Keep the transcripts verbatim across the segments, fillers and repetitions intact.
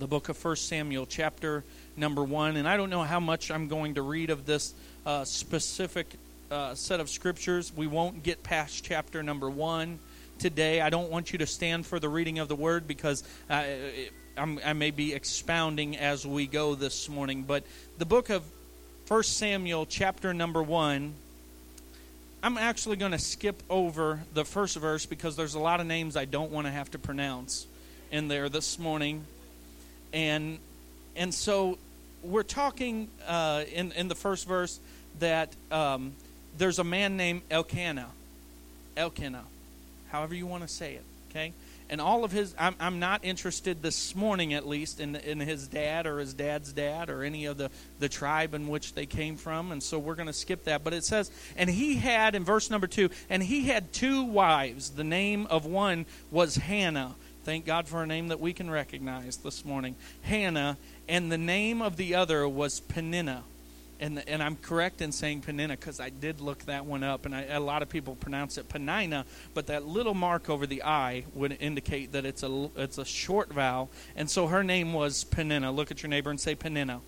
the book of First Samuel, chapter number one. And I don't know how much I'm going to read of this uh, specific uh, set of scriptures. We won't get past chapter number one today. I don't want you to stand for the reading of the word because uh, I'm, I may be expounding as we go this morning. But the book of First Samuel, chapter number one, I'm actually going to skip over the first verse because there's a lot of names I don't want to have to pronounce in there this morning. And and so we're talking uh, in, in the first verse that um, there's a man named Elkanah. Elkanah, however you want to say it, okay? And all of his, I'm, I'm not interested this morning at least in in his dad or his dad's dad or any of the, the tribe in which they came from. And so we're going to skip that. But it says, and he had, in verse number two, and he had two wives. The name of one was Hannah. Thank God for a name that we can recognize this morning. Hannah, and the name of the other was Peninnah. And and I'm correct in saying Peninnah because I did look that one up, and I, a lot of people pronounce it Peninnah, but that little mark over the I would indicate that it's a, it's a short vowel. And so her name was Peninnah. Look at your neighbor and say Peninnah.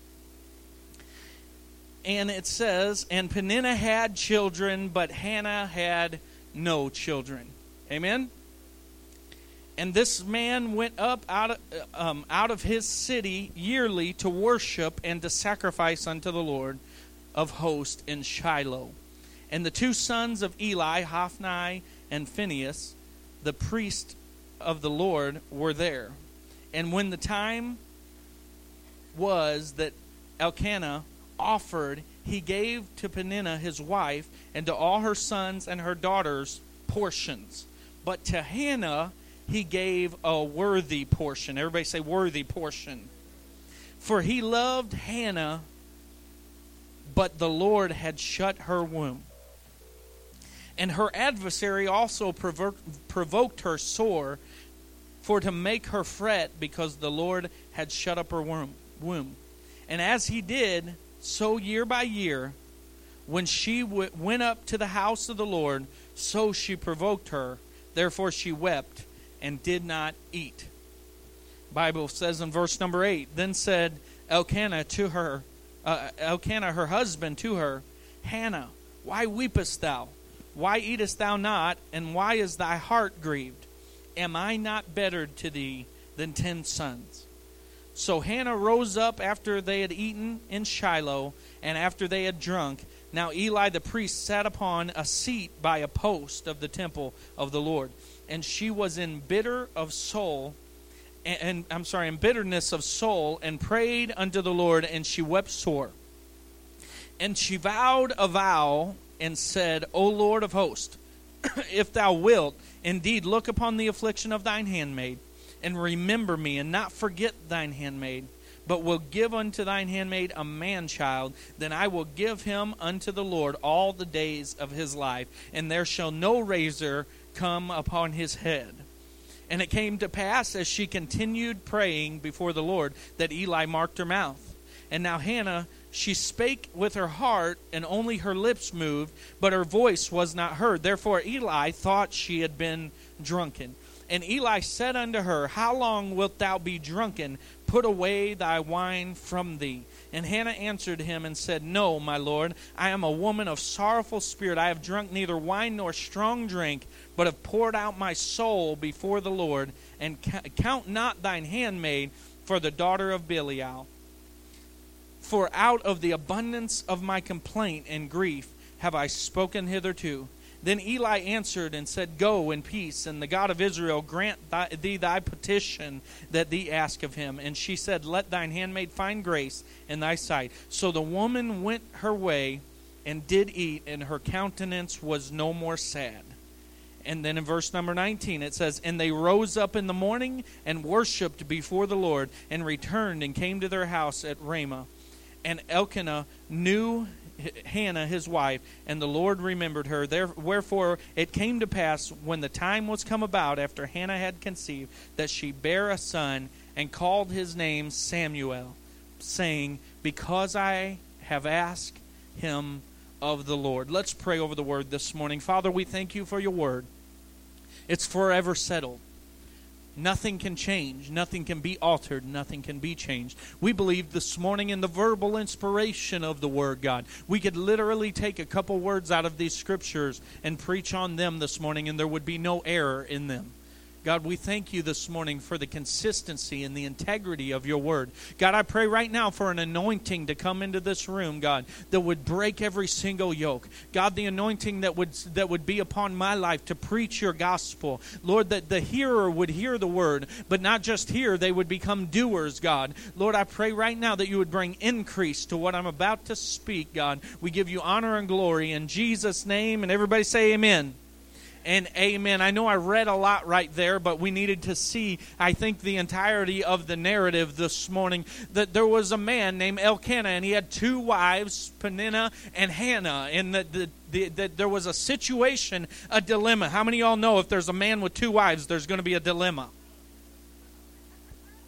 And it says, and Peninnah had children, but Hannah had no children. Amen? And this man went up out of, um, out of his city yearly to worship and to sacrifice unto the Lord of hosts in Shiloh. And the two sons of Eli, Hophni and Phinehas, the priest of the Lord, were there. And when the time was that Elkanah offered, he gave to Peninnah his wife and to all her sons and her daughters portions. But to Hannah he gave a worthy portion. Everybody say worthy portion. For he loved Hannah, but the Lord had shut her womb. And her adversary also provo- provoked her sore, for to make her fret, because the Lord had shut up her womb. And as he did, so year by year, when she w- went up to the house of the Lord, so she provoked her. Therefore she wept and did not eat. Bible says in verse number eight, then said Elkanah to her, uh, Elkanah her husband to her, Hannah, why weepest thou? Why eatest thou not? And why is thy heart grieved? Am I not better to thee than ten sons? So Hannah rose up after they had eaten in Shiloh, and after they had drunk. Now Eli the priest sat upon a seat by a post of the temple of the Lord. And she was in bitter of soul, and, and I'm sorry, in bitterness of soul, and prayed unto the Lord, and she wept sore. And she vowed a vow and said, O Lord of hosts, if thou wilt indeed look upon the affliction of thine handmaid, and remember me, and not forget thine handmaid, but will give unto thine handmaid a man-child, then I will give him unto the Lord all the days of his life, and there shall no razor come upon his head. And it came to pass, as she continued praying before the Lord, that Eli marked her mouth. And now Hannah, she spake with her heart, and only her lips moved, but her voice was not heard. Therefore Eli thought she had been drunken. And Eli said unto her, How long wilt thou be drunken? Put away thy wine from thee. And Hannah answered him and said, No, my lord, I am a woman of sorrowful spirit. I have drunk neither wine nor strong drink, but have poured out my soul before the Lord. And count not thine handmaid for the daughter of Belial. For out of the abundance of my complaint and grief have I spoken hitherto. Then Eli answered and said, Go in peace, and the God of Israel grant thee thy petition that thee ask of him. And she said, Let thine handmaid find grace in thy sight. So the woman went her way and did eat, and her countenance was no more sad. And then in verse number nineteen it says, And they rose up in the morning and worshipped before the Lord, and returned and came to their house at Ramah. And Elkanah knew Hannah his wife, and the Lord remembered her. There, wherefore it came to pass, when the time was come about, after Hannah had conceived, that she bare a son, and called his name Samuel, saying, Because I have asked him of the Lord. Let's pray over the word this morning. Father, we thank you for your word. It's forever settled. Nothing can change. Nothing can be altered. Nothing can be changed. We believe this morning in the verbal inspiration of the Word, God. We could literally take a couple words out of these Scriptures and preach on them this morning, and there would be no error in them. God, we thank you this morning for the consistency and the integrity of your word. God, I pray right now for an anointing to come into this room, God, that would break every single yoke. God, the anointing that would that would be upon my life to preach your gospel. Lord, that the hearer would hear the word, but not just hear, they would become doers, God. Lord, I pray right now that you would bring increase to what I'm about to speak, God. We give you honor and glory in Jesus' name, and everybody say amen. And amen. I know I read a lot right there, but we needed to see, I think, the entirety of the narrative this morning, that there was a man named Elkanah, and he had two wives, Peninnah and Hannah, and that the, the, the, there was a situation, a dilemma. How many of y'all know if there's a man with two wives, there's going to be a dilemma?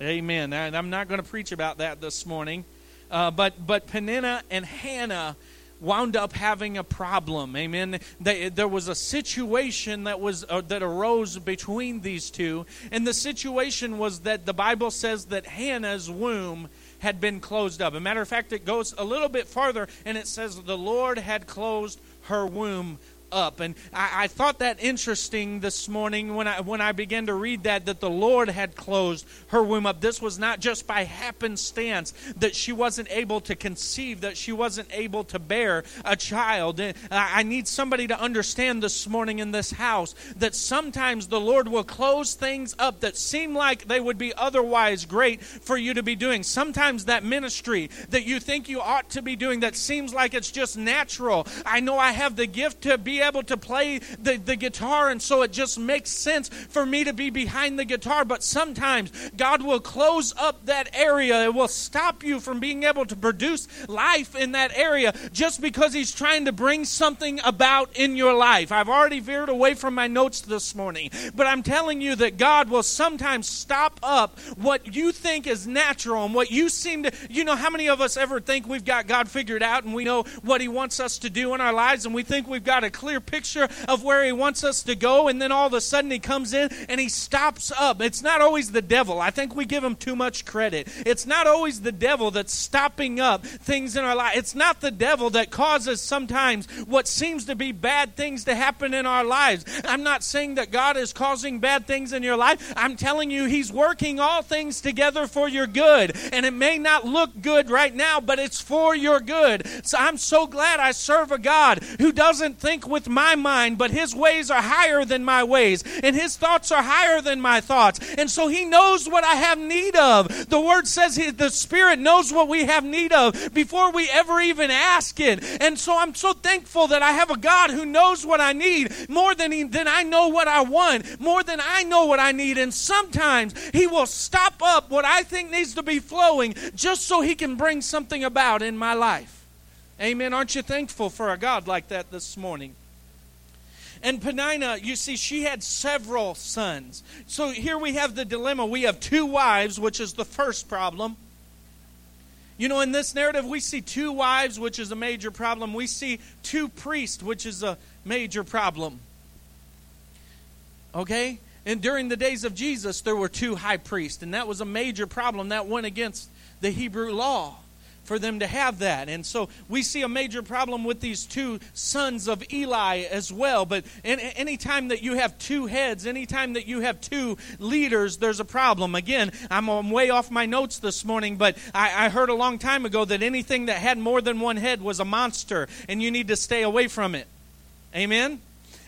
Amen. And I'm not going to preach about that this morning, uh, but, but Peninnah and Hannah wound up having a problem. Amen. They, there was a situation that was uh, that arose between these two, and the situation was that the Bible says that Hannah's womb had been closed up. As a matter of fact, it goes a little bit farther, and it says the Lord had closed her womb up. And I, I thought that interesting this morning when I when I began to read that, that the Lord had closed her womb up. This was not just by happenstance that she wasn't able to conceive, that she wasn't able to bear a child. And I, I need somebody to understand this morning in this house that sometimes the Lord will close things up that seem like they would be otherwise great for you to be doing. Sometimes that ministry that you think you ought to be doing that seems like it's just natural. I know I have the gift to be able to play the, the guitar, and so it just makes sense for me to be behind the guitar. But sometimes God will close up that area. It will stop you from being able to produce life in that area just because he's trying to bring something about in your life. I've already veered away from my notes this morning, but I'm telling you that God will sometimes stop up what you think is natural and what you seem to, you know, how many of us ever think we've got God figured out and we know what he wants us to do in our lives, and we think we've got a clear picture of where he wants us to go, and then all of a sudden he comes in and he stops up. It's not always the devil. I think we give him too much credit. It's not always the devil that's stopping up things in our life. It's not the devil that causes sometimes what seems to be bad things to happen in our lives. I'm not saying that God is causing bad things in your life. I'm telling you he's working all things together for your good, and it may not look good right now, but it's for your good. So I'm so glad I serve a God who doesn't think with my mind, but his ways are higher than my ways, and his thoughts are higher than my thoughts, and so he knows what I have need of. The word says he, the Spirit knows what we have need of before we ever even ask it, and so I'm so thankful that I have a God who knows what I need more than, he, than I know what I want, more than I know what I need, and sometimes he will stop up what I think needs to be flowing just so he can bring something about in my life. Amen. Aren't you thankful for a God like that this morning? And Peninnah, you see, she had several sons. So here we have the dilemma. We have two wives, which is the first problem. You know, in this narrative, we see two wives, which is a major problem. We see two priests, which is a major problem. Okay? And during the days of Jesus, there were two high priests, and that was a major problem. That went against the Hebrew law for them to have that. And so we see a major problem with these two sons of Eli as well. But any time that you have two heads, any time that you have two leaders, there's a problem. Again, I'm, I'm way off my notes this morning, but I, I heard a long time ago that anything that had more than one head was a monster, and you need to stay away from it. Amen?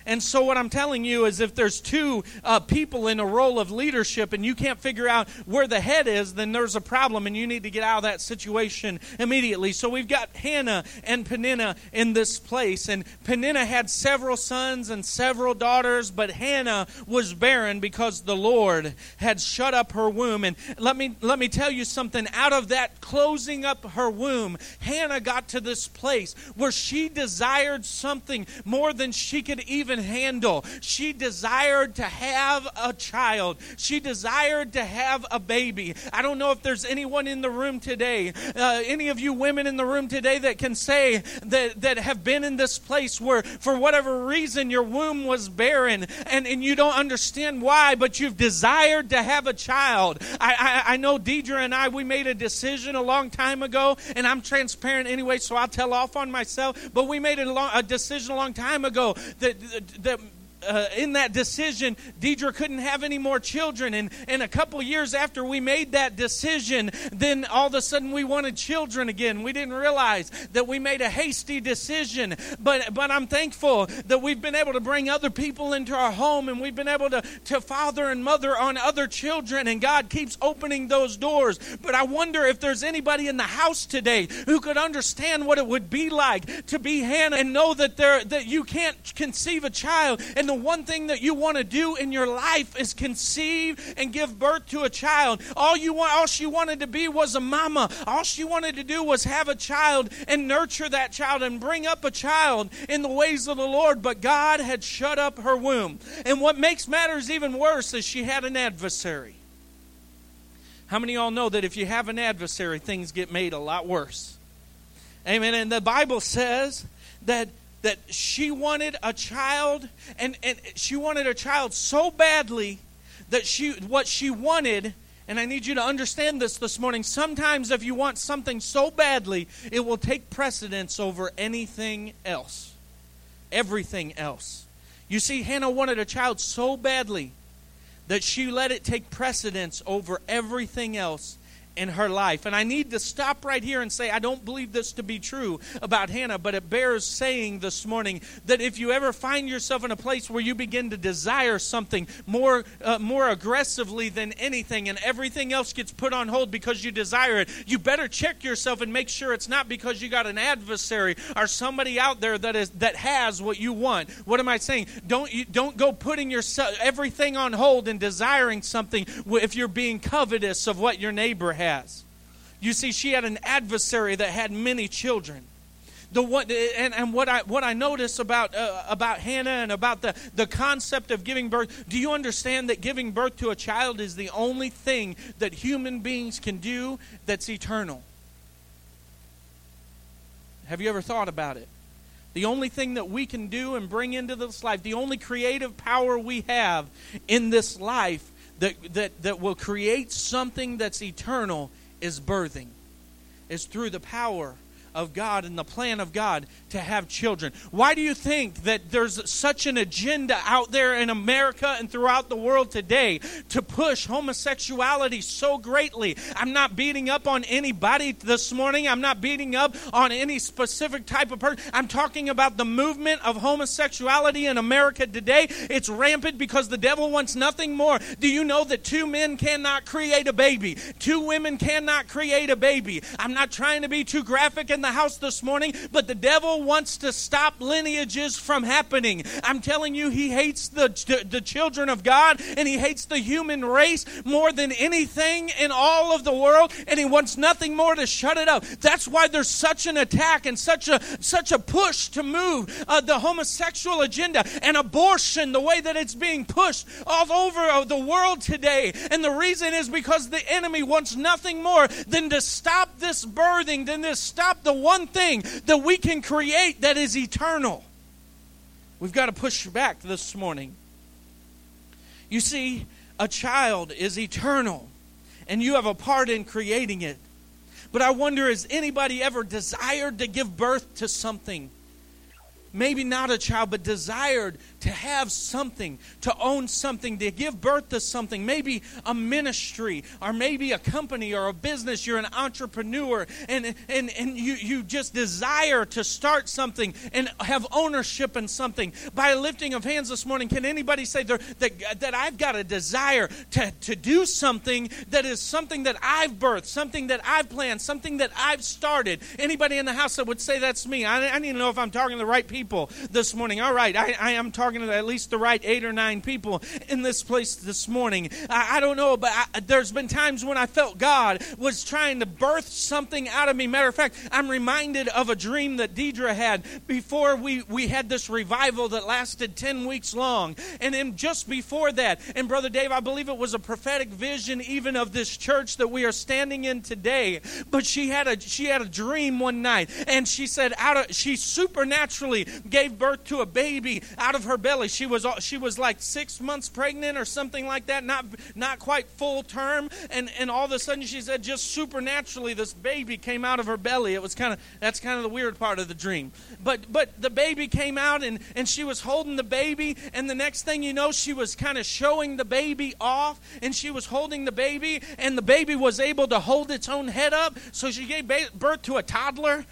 And so what I'm telling you is if there's two uh, people in a role of leadership and you can't figure out where the head is, then there's a problem and you need to get out of that situation immediately. So we've got Hannah and Peninnah in this place. And Peninnah had several sons and several daughters, but Hannah was barren because the Lord had shut up her womb. And let me, let me tell you something. Out of that closing up her womb, Hannah got to this place where she desired something more than she could even even handle. She desired to have a child. She desired to have a baby. I don't know if there's anyone in the room today, uh, any of you women in the room today that can say that, that have been in this place where for whatever reason your womb was barren and, and you don't understand why, but you've desired to have a child. I, I, I know Deidre and I, we made a decision a long time ago, and I'm transparent anyway, so I'll tell off on myself, but we made a, long, a decision a long time ago that, that, that Uh, in that decision, Deidre couldn't have any more children. And, and a couple years after we made that decision, then all of a sudden we wanted children again. We didn't realize that we made a hasty decision. But but I'm thankful that we've been able to bring other people into our home, and we've been able to, to father and mother on other children. And God keeps opening those doors. But I wonder if there's anybody in the house today who could understand what it would be like to be Hannah and know that, there, that you can't conceive a child. And the one thing that you want to do in your life is conceive and give birth to a child. All you want, all she wanted to be was a mama. All she wanted to do was have a child and nurture that child and bring up a child in the ways of the Lord. But God had shut up her womb. And what makes matters even worse is she had an adversary. How many of y'all know that if you have an adversary, things get made a lot worse? Amen. And the Bible says that that she wanted a child, and, and she wanted a child so badly that she what she wanted, and I need you to understand this this morning, sometimes if you want something so badly, it will take precedence over anything else, everything else. You see, Hannah wanted a child so badly that she let it take precedence over everything else in her life. And I need to stop right here and say, I don't believe this to be true about Hannah, but it bears saying this morning that if you ever find yourself in a place where you begin to desire something more uh, more aggressively than anything, and everything else gets put on hold because you desire it, you better check yourself and make sure it's not because you got an adversary or somebody out there that is that has what you want. What am I saying? Don't you, don't go putting yourself everything on hold and desiring something if you're being covetous of what your neighbor has. You see, she had an adversary that had many children. The what and, and what I what I notice about uh, about Hannah and about the, the concept of giving birth. Do you understand that giving birth to a child is the only thing that human beings can do that's eternal? Have you ever thought about it? The only thing that we can do and bring into this life, the only creative power we have in this life That, that that will create something that's eternal is birthing. It's through the power of God and the plan of God to have children. Why do you think that there's such an agenda out there in America and throughout the world today to push homosexuality so greatly? I'm not beating up on anybody this morning. I'm not beating up on any specific type of person. I'm talking about the movement of homosexuality in America today. It's rampant because the devil wants nothing more. Do you know that two men cannot create a baby? Two women cannot create a baby. I'm not trying to be too graphic in the house this morning, but the devil wants to stop lineages from happening. I'm telling you, he hates the, the children of God, and he hates the human race more than anything in all of the world, and he wants nothing more to shut it up. That's why there's such an attack and such a such a push to move uh, the homosexual agenda and abortion, the way that it's being pushed all over the world today. And the reason is because the enemy wants nothing more than to stop this birthing, than to stop the one thing that we can create that is eternal. We've got to push back this morning. You see, a child is eternal, and you have a part in creating it. But I wonder, has anybody ever desired to give birth to something? Maybe not a child, but desired to have something, to own something, to give birth to something, maybe a ministry or maybe a company or a business. You're an entrepreneur, and and, and you, you just desire to start something and have ownership in something. By a lifting of hands this morning, can anybody say there, that, that I've got a desire to, to do something that is something that I've birthed, something that I've planned, something that I've started? Anybody in the house that would say that's me? I, I need to know if I'm talking to the right people this morning. All right, I, I am talking talking to at least the right eight or nine people in this place this morning. I, I don't know, but I, there's been times when I felt God was trying to birth something out of me. Matter of fact, I'm reminded of a dream that Deidre had before we, we had this revival that lasted ten weeks long. And then just before that, and Brother Dave, I believe it was a prophetic vision even of this church that we are standing in today. But she had a she had a dream one night, and she said out of she supernaturally gave birth to a baby out of her belly. She was she was like six months pregnant or something like that, not not quite full term, and and all of a sudden she said just supernaturally this baby came out of her belly. It was kind of that's kind of the weird part of the dream. But but the baby came out, and and she was holding the baby, and the next thing you know she was kind of showing the baby off, and she was holding the baby, and the baby was able to hold its own head up, so she gave birth to a toddler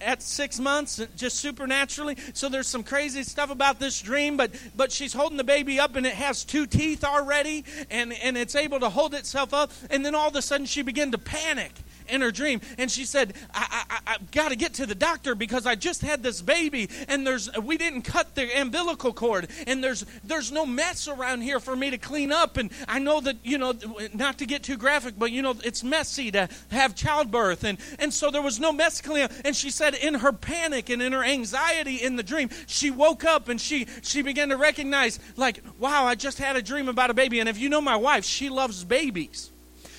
at six months, just supernaturally. So there's some crazy stuff about this dream, but but she's holding the baby up, and it has two teeth already, and, and it's able to hold itself up, and then all of a sudden she began to panic in her dream, and she said, I, I, I've got to get to the doctor because I just had this baby, and there's we didn't cut the umbilical cord, and there's there's no mess around here for me to clean up, and I know that, you know, not to get too graphic, but, you know, it's messy to have childbirth, and, and so there was no mess clean up. And she said in her panic and in her anxiety in the dream, she woke up, and she, she began to recognize, like, wow, I just had a dream about a baby. And if you know my wife, she loves babies.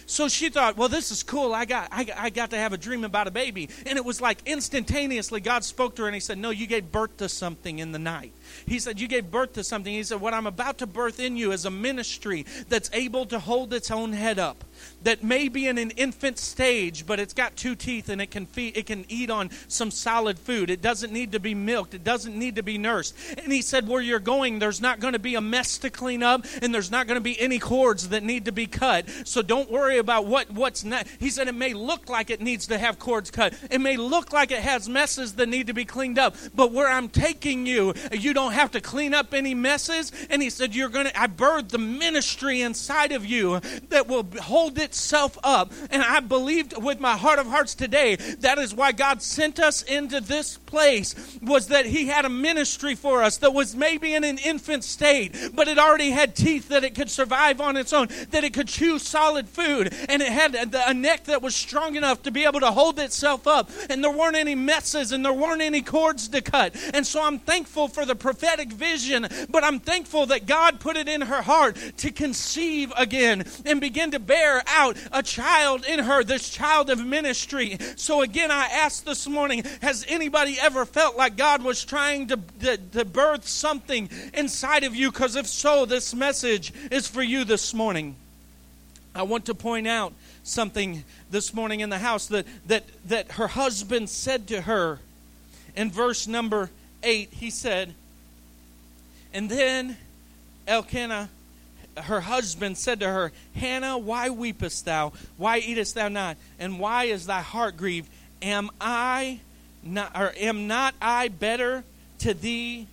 So she thought, well, this is cool. I got I, I got to have a dream about a baby. And it was like instantaneously God spoke to her, and he said, no, you gave birth to something in the night. He said, you gave birth to something. He said, what I'm about to birth in you is a ministry that's able to hold its own head up, that may be in an infant stage, but it's got two teeth, and it can feed, it can eat on some solid food. It doesn't need to be milked. It doesn't need to be nursed. And he said, where you're going, there's not going to be a mess to clean up, and there's not going to be any cords that need to be cut. So don't worry about what, what's not. He said, it may look like it needs to have cords cut. It may look like it has messes that need to be cleaned up, but where I'm taking you, you don't have to clean up any messes. And he said, you're going to, I birthed the ministry inside of you that will hold itself up. And I believed with my heart of hearts today, that is why God sent us into this place, was that he had a ministry for us that was maybe in an infant state, but it already had teeth that it could survive on its own, that it could chew solid food, and it had a, a neck that was strong enough to be able to hold itself up, and there weren't any messes, and there weren't any cords to cut. And so I'm thankful for the prophetic vision, but I'm thankful that God put it in her heart to conceive again and begin to bear out a child in her, this child of ministry. So again, I asked this morning, has anybody ever felt like God was trying to, to, to birth something inside of you? Because if so, this message is for you this morning. I want to point out something this morning in the house that that, that her husband said to her in verse number eight. He said, and then Elkanah, her husband, said to her, Hannah, why weepest thou? Why eatest thou not? And why is thy heart grieved? Am I not, or am not I better to thee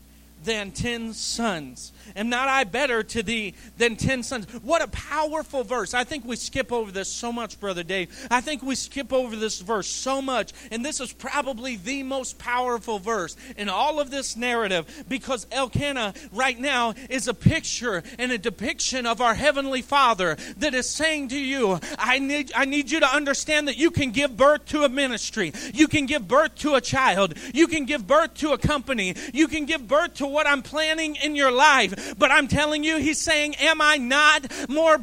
than ten sons? Am not I better to thee than ten sons? What a powerful verse. I think we skip over this so much, Brother Dave. I think we skip over this verse so much. And this is probably the most powerful verse in all of this narrative, because Elkanah right now is a picture and a depiction of our Heavenly Father that is saying to you, I need, I need you to understand that you can give birth to a ministry. You can give birth to a child. You can give birth to a company. You can give birth to what I'm planning in your life. But I'm telling you, he's saying, am I not more,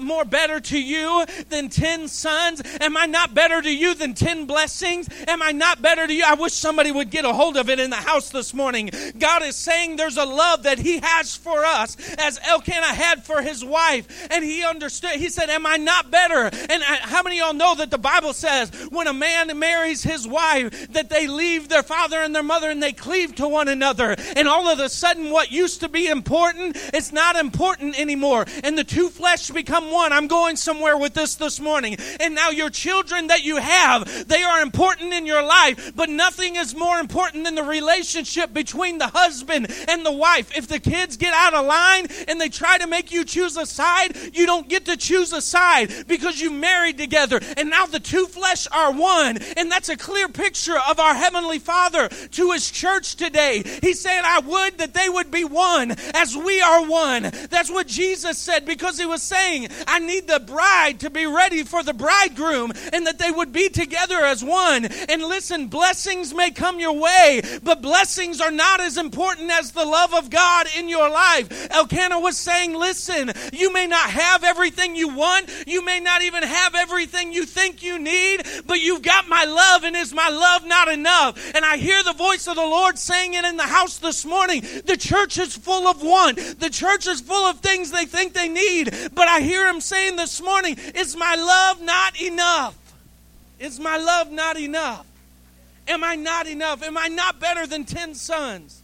more better to you than ten sons? Am I not better to you than ten blessings? Am I not better to you? I wish somebody would get a hold of it in the house this morning. God is saying there's a love that he has for us, as Elkanah had for his wife. And he understood. He said, am I not better? And I, how many of y'all know that the Bible says when a man marries his wife, that they leave their father and their mother and they cleave to one another. And all of a sudden, what used to be in important, it's not important anymore, and the two flesh become one. I'm going somewhere with this this morning. And now your children that you have, they are important in your life, but nothing is more important than the relationship between the husband and the wife. If the kids get out of line and they try to make you choose a side, you don't get to choose a side, because you married together, and now the two flesh are one. And that's a clear picture of our Heavenly Father to his church today. He's saying, I would that they would be one as we are one. That's what Jesus said, because he was saying, I need the bride to be ready for the bridegroom, and that they would be together as one. And listen, blessings may come your way, but blessings are not as important as the love of God in your life. Elkanah was saying, listen, you may not have everything you want. You may not even have everything you think you need, but you've got my love, and is my love not enough? And I hear the voice of the Lord saying it in the house this morning. The church is full of want. The church is full of things they think they need, but I hear him saying this morning, is my love not enough? Is my love not enough? Am I not enough? Am I not better than ten sons?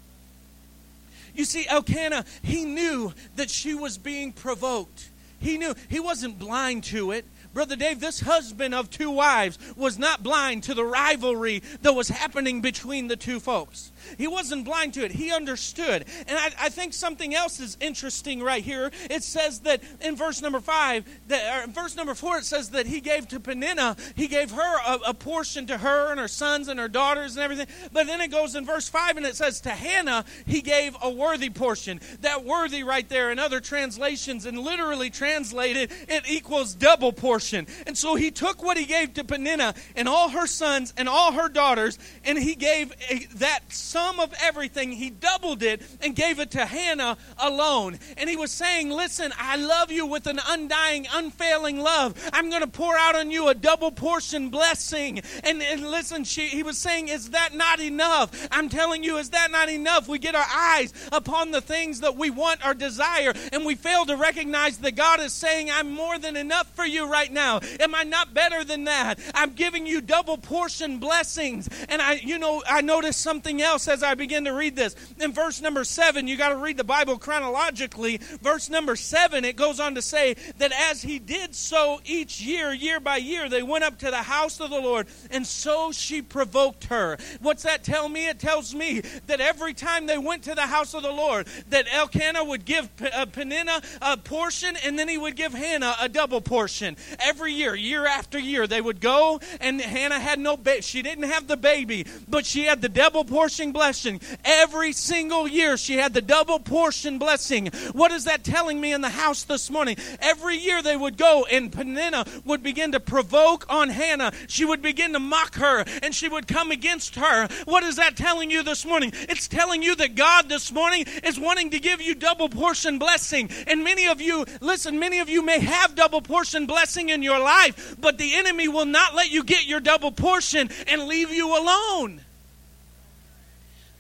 You see, Elkanah, he knew that she was being provoked. He knew. He wasn't blind to it. Brother Dave, this husband of two wives was not blind to the rivalry that was happening between the two folks. He wasn't blind to it. He understood. And I, I think something else is interesting right here. It says that in verse number five, that, or in verse number four, it says that he gave to Peninnah, he gave her a, a portion to her and her sons and her daughters and everything. But then it goes in verse five and it says to Hannah, he gave a worthy portion. That worthy right there in other translations and literally translated, it equals double portion. And so he took what he gave to Peninnah and all her sons and all her daughters, and he gave a, that sum of everything, he doubled it and gave it to Hannah alone. And he was saying, listen, I love you with an undying, unfailing love. I'm going to pour out on you a double portion blessing. And, and listen, she, he was saying, is that not enough? I'm telling you, is that not enough? We get our eyes upon the things that we want or desire, and we fail to recognize that God is saying, I'm more than enough for you right now. Am I not better than that? I'm giving you double portion blessings. And I, you know, I noticed something else as I begin to read this. In verse number seven, you got to read the Bible chronologically. Verse number seven, it goes on to say that as he did so each year, year by year, they went up to the house of the Lord, and so she provoked her. What's that tell me? It tells me that every time they went to the house of the Lord, that Elkanah would give Peninnah a portion, and then he would give Hannah a double portion. Every year, year after year, they would go, and Hannah had no baby. She didn't have the baby, but she had the double portion blessing. Every single year she had the double portion blessing. What is that telling me in the house this morning? Every year they would go, and Peninnah would begin to provoke on Hannah. She would begin to mock her, and she would come against her. What is that telling you this morning? It's telling you that God this morning is wanting to give you double portion blessing. And many of you, listen, many of you may have double portion blessing in your life, but the enemy will not let you get your double portion and leave you alone.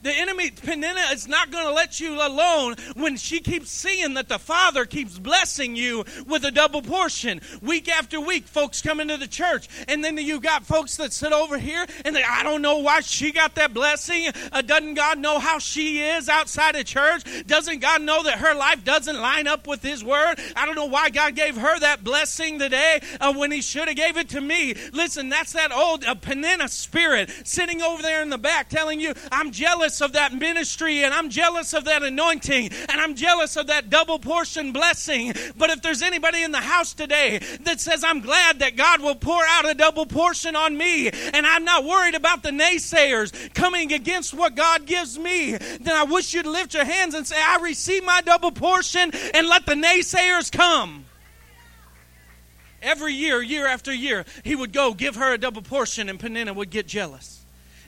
The enemy, Peninnah, is not going to let you alone when she keeps seeing that the Father keeps blessing you with a double portion. Week after week, folks come into the church, and then you've got folks that sit over here, and they, I don't know why she got that blessing. Uh, doesn't God know how she is outside of church? Doesn't God know that her life doesn't line up with His Word? I don't know why God gave her that blessing today uh, when He should have gave it to me. Listen, that's that old uh, Peninnah spirit sitting over there in the back telling you, I'm jealous of that ministry, and I'm jealous of that anointing, and I'm jealous of that double portion blessing. But if there's anybody in the house today that says, I'm glad that God will pour out a double portion on me, and I'm not worried about the naysayers coming against what God gives me, then I wish you'd lift your hands and say, I receive my double portion, and let the naysayers come. Every year, year after year, he would go give her a double portion, and Peninnah would get jealous.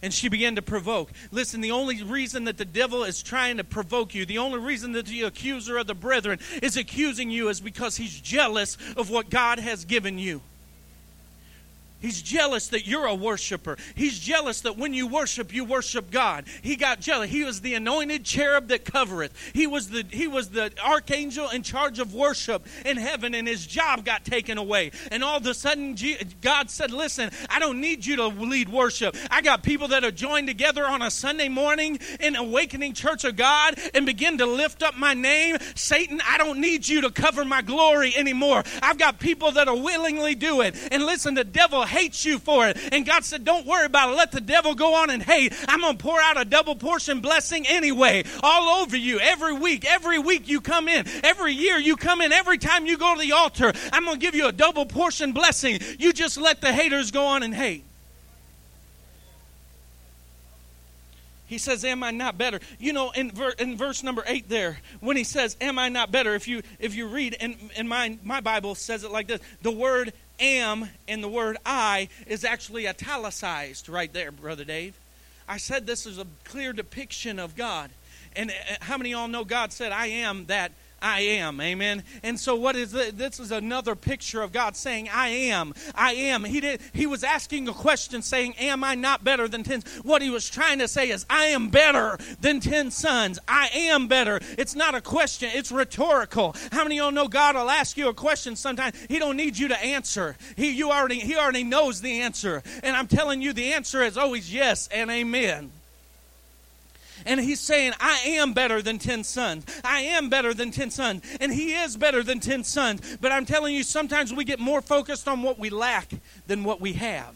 And she began to provoke. Listen, the only reason that the devil is trying to provoke you, the only reason that the accuser of the brethren is accusing you, is because he's jealous of what God has given you. He's jealous that you're a worshiper. He's jealous that when you worship, you worship God. He got jealous. He was the anointed cherub that covereth. He was the he was the archangel in charge of worship in heaven, and his job got taken away. And all of a sudden, God said, listen, I don't need you to lead worship. I got people that are joined together on a Sunday morning in Awakening Church of God and begin to lift up my name. Satan, I don't need you to cover my glory anymore. I've got people that will willingly do it. And listen, the devil hates you for it. And God said, don't worry about it. Let the devil go on and hate. I'm going to pour out a double portion blessing anyway, all over you. Every week, every week you come in. Every year you come in. Every time you go to the altar, I'm going to give you a double portion blessing. You just let the haters go on and hate. He says, am I not better? You know, in, ver- in verse number eight there, when he says, am I not better? If you if you read, and in, in my, my Bible says it like this, the word am and the word I is actually italicized right there, Brother Dave. I said this is a clear depiction of God. And how many of y'all know God said, I am that I am, amen. And so what is this? This is another picture of God saying, I am, I am. He did. He was asking a question saying, am I not better than ten? What he was trying to say is, I am better than ten sons. I am better. It's not a question. It's rhetorical. How many of y'all know God will ask you a question sometime? He don't need you to answer. He, you already, he already knows the answer. And I'm telling you, the answer is always yes and amen. And he's saying, I am better than ten sons. I am better than ten sons. And he is better than ten sons. But I'm telling you, sometimes we get more focused on what we lack than what we have.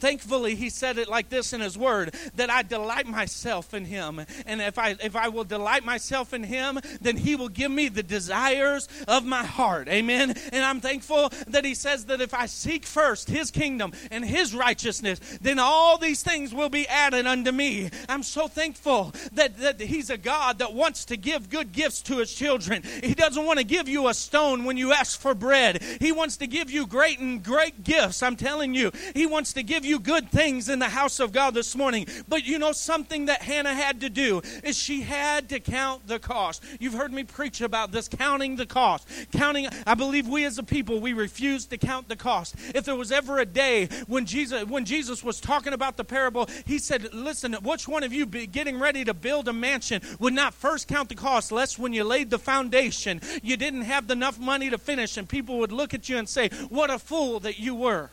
Thankfully, he said it like this in his word, that I delight myself in him. And if I if I will delight myself in him, then he will give me the desires of my heart. Amen. And I'm thankful that he says that if I seek first his kingdom and his righteousness, then all these things will be added unto me. I'm so thankful that, that he's a God that wants to give good gifts to his children. He doesn't want to give you a stone when you ask for bread. He wants to give you great and great gifts. I'm telling you, he wants to give you good things in the house of God this morning. But you know something that Hannah had to do is she had to count the cost. You've heard me preach about this, counting the cost. Counting, I believe we as a people, we refuse to count the cost. If there was ever a day when Jesus when Jesus was talking about the parable, he said, listen, which one of you be getting ready to build a mansion would not first count the cost, lest when you laid the foundation, you didn't have enough money to finish and people would look at you and say, what a fool that you were.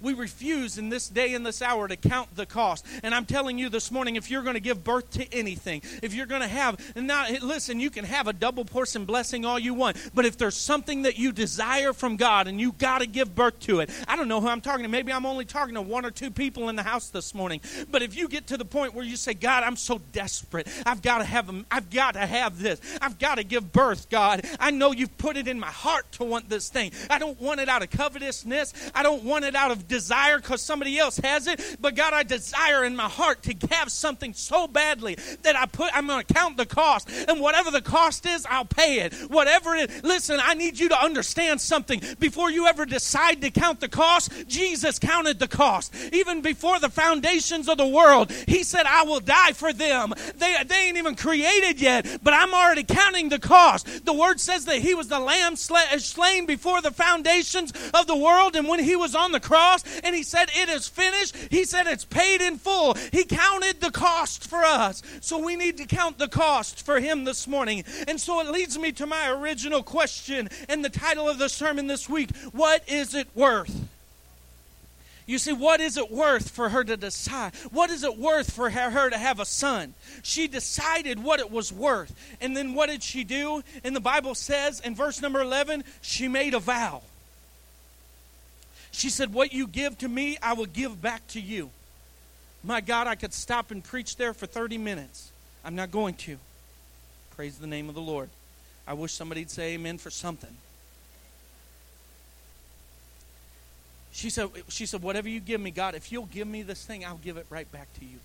We refuse in this day and this hour to count the cost. And I'm telling you this morning, if you're going to give birth to anything, if you're going to have, and now, listen, you can have a double portion blessing all you want, but if there's something that you desire from God and you got to give birth to it, I don't know who I'm talking to. Maybe I'm only talking to one or two people in the house this morning. But if you get to the point where you say, God, I'm so desperate. I've got to have, a, I've got to have this. I've got to give birth, God. I know you've put it in my heart to want this thing. I don't want it out of covetousness. I don't want it out of desire because somebody else has it, but God, I desire in my heart to have something so badly that I put, I'm going to count the cost, and whatever the cost is, I'll pay it. Whatever it is, listen, I need you to understand something. Before you ever decide to count the cost, Jesus counted the cost. Even before the foundations of the world, he said, I will die for them. They, they ain't even created yet, but I'm already counting the cost. The word says that he was the lamb sla- slain before the foundations of the world, and when he was on the cross, and he said, it is finished. He said, it's paid in full. He counted the cost for us. So we need to count the cost for him this morning. And so it leads me to my original question and the title of the sermon this week. What is it worth? You see, what is it worth for her to decide? What is it worth for her to have a son? She decided what it was worth. And then what did she do? And the Bible says in verse number eleven, she made a vow. She said, what you give to me, I will give back to you. My God, I could stop and preach there for thirty minutes. I'm not going to. Praise the name of the Lord. I wish somebody'd say amen for something. She said, she said, whatever you give me, God, if you'll give me this thing, I'll give it right back to you.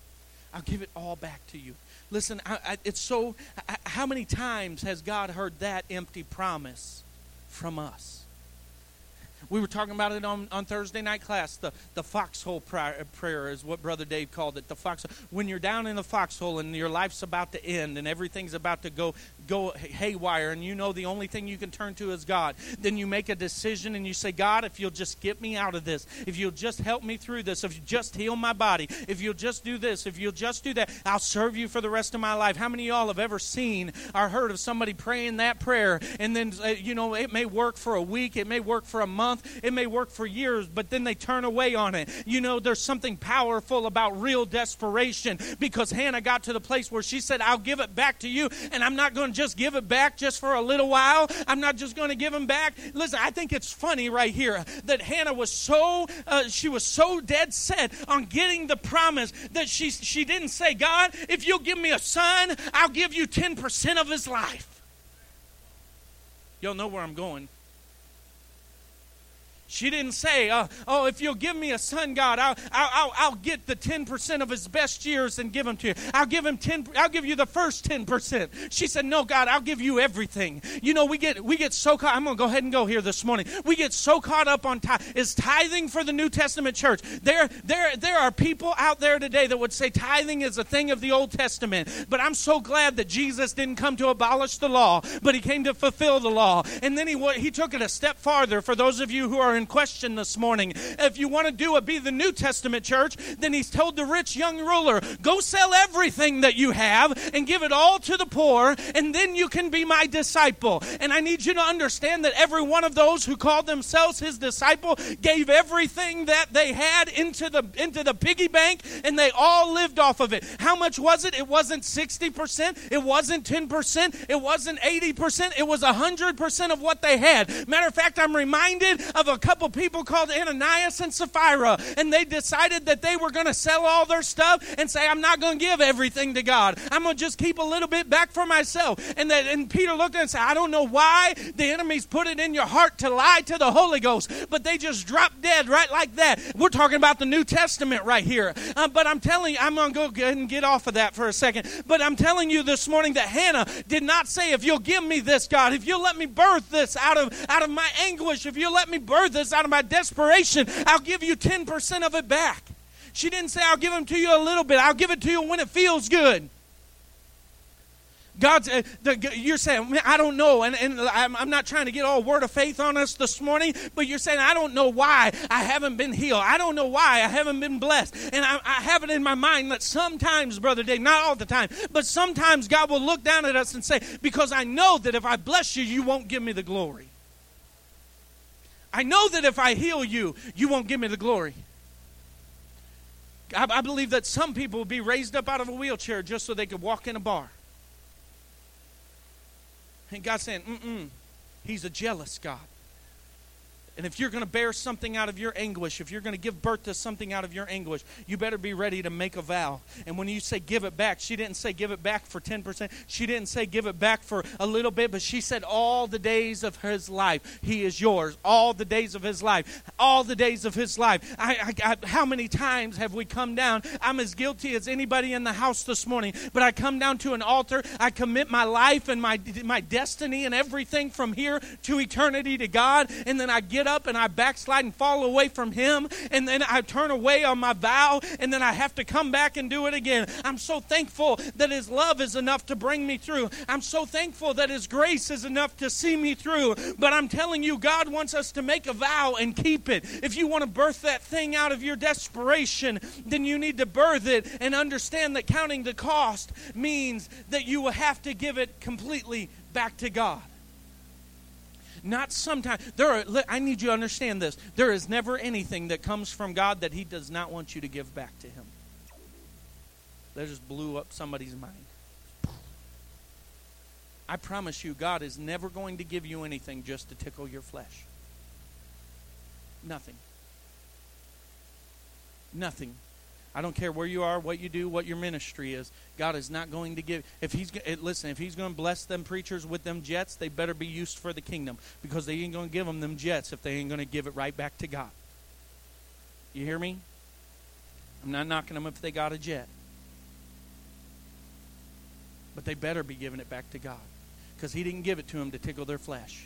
I'll give it all back to you. Listen, I, I, it's so, I, how many times has God heard that empty promise from us? We were talking about it on, on Thursday night class. The, the foxhole prayer, prayer is what Brother Dave called it. The foxhole. When you're down in the foxhole and your life's about to end and everything's about to go, go haywire and you know the only thing you can turn to is God, then you make a decision and you say, God, if you'll just get me out of this, if you'll just help me through this, if you just heal my body, if you'll just do this, if you'll just do that, I'll serve you for the rest of my life. How many of y'all have ever seen or heard of somebody praying that prayer and then, you know, it may work for a week, it may work for a month, it may work for years, but then they turn away on it. You know, there's something powerful about real desperation because Hannah got to the place where she said, I'll give it back to you, and I'm not going to just give it back just for a little while. I'm not just going to give them back. Listen, I think it's funny right here that Hannah was so, uh, she was so dead set on getting the promise that she, she didn't say, God, if you'll give me a son, I'll give you ten percent of his life. Y'all know where I'm going. She didn't say, uh, oh, if you'll give me a son, God, I'll, I'll, I'll get the ten percent of his best years and give them to you. I'll give him ten. I'll give you the first ten percent. She said, no, God, I'll give you everything. You know, we get we get so caught. I'm going to go ahead and go here this morning. We get so caught up on tithe. Is tithing for the New Testament church? There, there, there are people out there today that would say tithing is a thing of the Old Testament. But I'm so glad that Jesus didn't come to abolish the law, but he came to fulfill the law. And then he he took it a step farther for those of you who are in question this morning. If you want to do a be the New Testament church, then he's told the rich young ruler, go sell everything that you have and give it all to the poor, and then you can be my disciple. And I need you to understand that every one of those who called themselves his disciple gave everything that they had into the into the piggy bank, and they all lived off of it. How much was it? It wasn't sixty percent. It wasn't ten percent. It wasn't eighty percent. It was one hundred percent of what they had. Matter of fact, I'm reminded of a couple people called Ananias and Sapphira, and they decided that they were going to sell all their stuff and say, I'm not going to give everything to God. I'm going to just keep a little bit back for myself. And that, and Peter looked at it and said, I don't know why the enemy's put it in your heart to lie to the Holy Ghost, but they just dropped dead right like that. We're talking about the New Testament right here. Uh, but I'm telling you, I'm going to go ahead and get off of that for a second. But I'm telling you this morning that Hannah did not say, if you'll give me this, God, if you'll let me birth this out of, out of my anguish, if you'll let me birth this out of my desperation, I'll give you ten percent of it back. She didn't say, I'll give them to you a little bit. I'll give it to you when it feels good. God's, uh, the, you're saying, I don't know, and, and I'm, I'm not trying to get all word of faith on us this morning, but you're saying, I don't know why I haven't been healed. I don't know why I haven't been blessed. And I, I have it in my mind that sometimes, Brother Dave, not all the time, but sometimes God will look down at us and say, because I know that if I bless you, you won't give me the glory. I know that if I heal you, you won't give me the glory. I, I believe that some people will be raised up out of a wheelchair just so they could walk in a bar. And God's saying, mm-mm, he's a jealous God. And if you're going to bear something out of your anguish, if you're going to give birth to something out of your anguish, you better be ready to make a vow. And when you say give it back, she didn't say give it back for ten percent. She didn't say give it back for a little bit, but she said all the days of his life, he is yours. All the days of his life. All the days of his life. I, I, I, how many times have we come down? I'm as guilty as anybody in the house this morning, but I come down to an altar. I commit my life and my, my destiny and everything from here to eternity to God, and then I get up and I backslide and fall away from him, and then I turn away on my vow, and then I have to come back and do it again. I'm so thankful that his love is enough to bring me through. I'm so thankful that his grace is enough to see me through. But I'm telling you, God wants us to make a vow and keep it. If you want to birth that thing out of your desperation, then you need to birth it and understand that counting the cost means that you will have to give it completely back to God. Not sometimes. There are, I need you to understand this. There is never anything that comes from God that he does not want you to give back to him. That just blew up somebody's mind. I promise you, God is never going to give you anything just to tickle your flesh. Nothing. Nothing. I don't care where you are, what you do, what your ministry is. God is not going to give. If he's listen, if he's going to bless them preachers with them jets, they better be used for the kingdom, because they ain't going to give them them jets if they ain't going to give it right back to God. You hear me? I'm not knocking them if they got a jet, but they better be giving it back to God, because he didn't give it to them to tickle their flesh.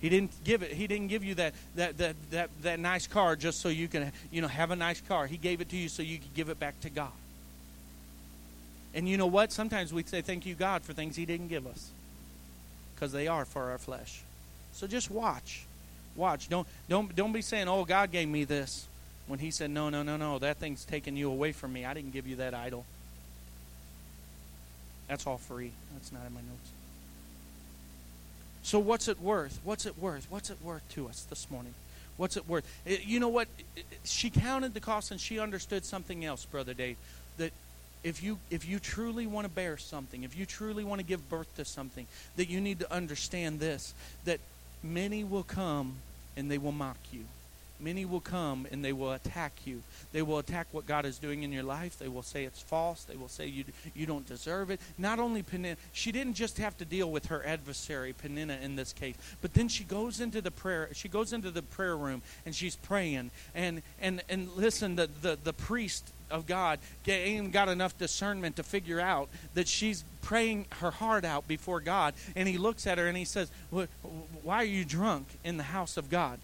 He didn't give it. He didn't give you that that, that that that nice car just so you can you know have a nice car. He gave it to you so you could give it back to God. And you know what? Sometimes we say thank you, God, for things he didn't give us, because they are for our flesh. So just watch, watch. Don't don't don't be saying, oh, God gave me this, when he said no no no no that thing's taking you away from me. I didn't give you that idol. That's all free. That's not in my notes. So what's it worth? What's it worth? What's it worth to us this morning? What's it worth? You know what? She counted the cost, and she understood something else, Brother Dave, that if you if you truly want to bear something, if you truly want to give birth to something, that you need to understand this, that many will come and they will mock you. many will come and they will attack you. They will attack what God is doing in your life. They will say it's false. They will say you you don't deserve it. Not only Peninnah, she didn't just have to deal with her adversary, Peninnah in this case, but then she goes into the prayer. She goes into the prayer room and she's praying. And and and listen, the the, the priest of God ain't got enough discernment to figure out that she's praying her heart out before God. And he looks at her and he says, "Why are you drunk in the house of God?"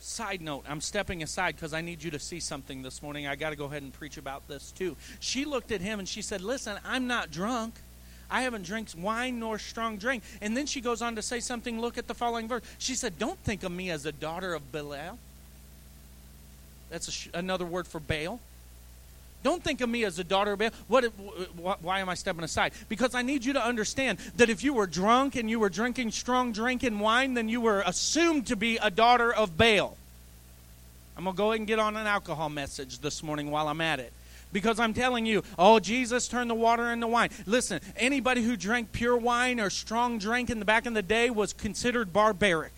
Side note, I'm stepping aside because I need you to see something this morning. I got to go ahead and preach about this too. She looked at him and she said, "Listen, I'm not drunk. I haven't drank wine nor strong drink." And then she goes on to say something. Look at the following verse. She said, "Don't think of me as a daughter of Belial." That's a sh- another word for Baal. Don't think of me as a daughter of Baal. What? Wh- why am I stepping aside? Because I need you to understand that if you were drunk and you were drinking strong drink and wine, then you were assumed to be a daughter of Baal. I'm going to go ahead and get on an alcohol message this morning while I'm at it. Because I'm telling you, oh, Jesus turned the water into wine. Listen, anybody who drank pure wine or strong drink in the back in the day was considered barbaric.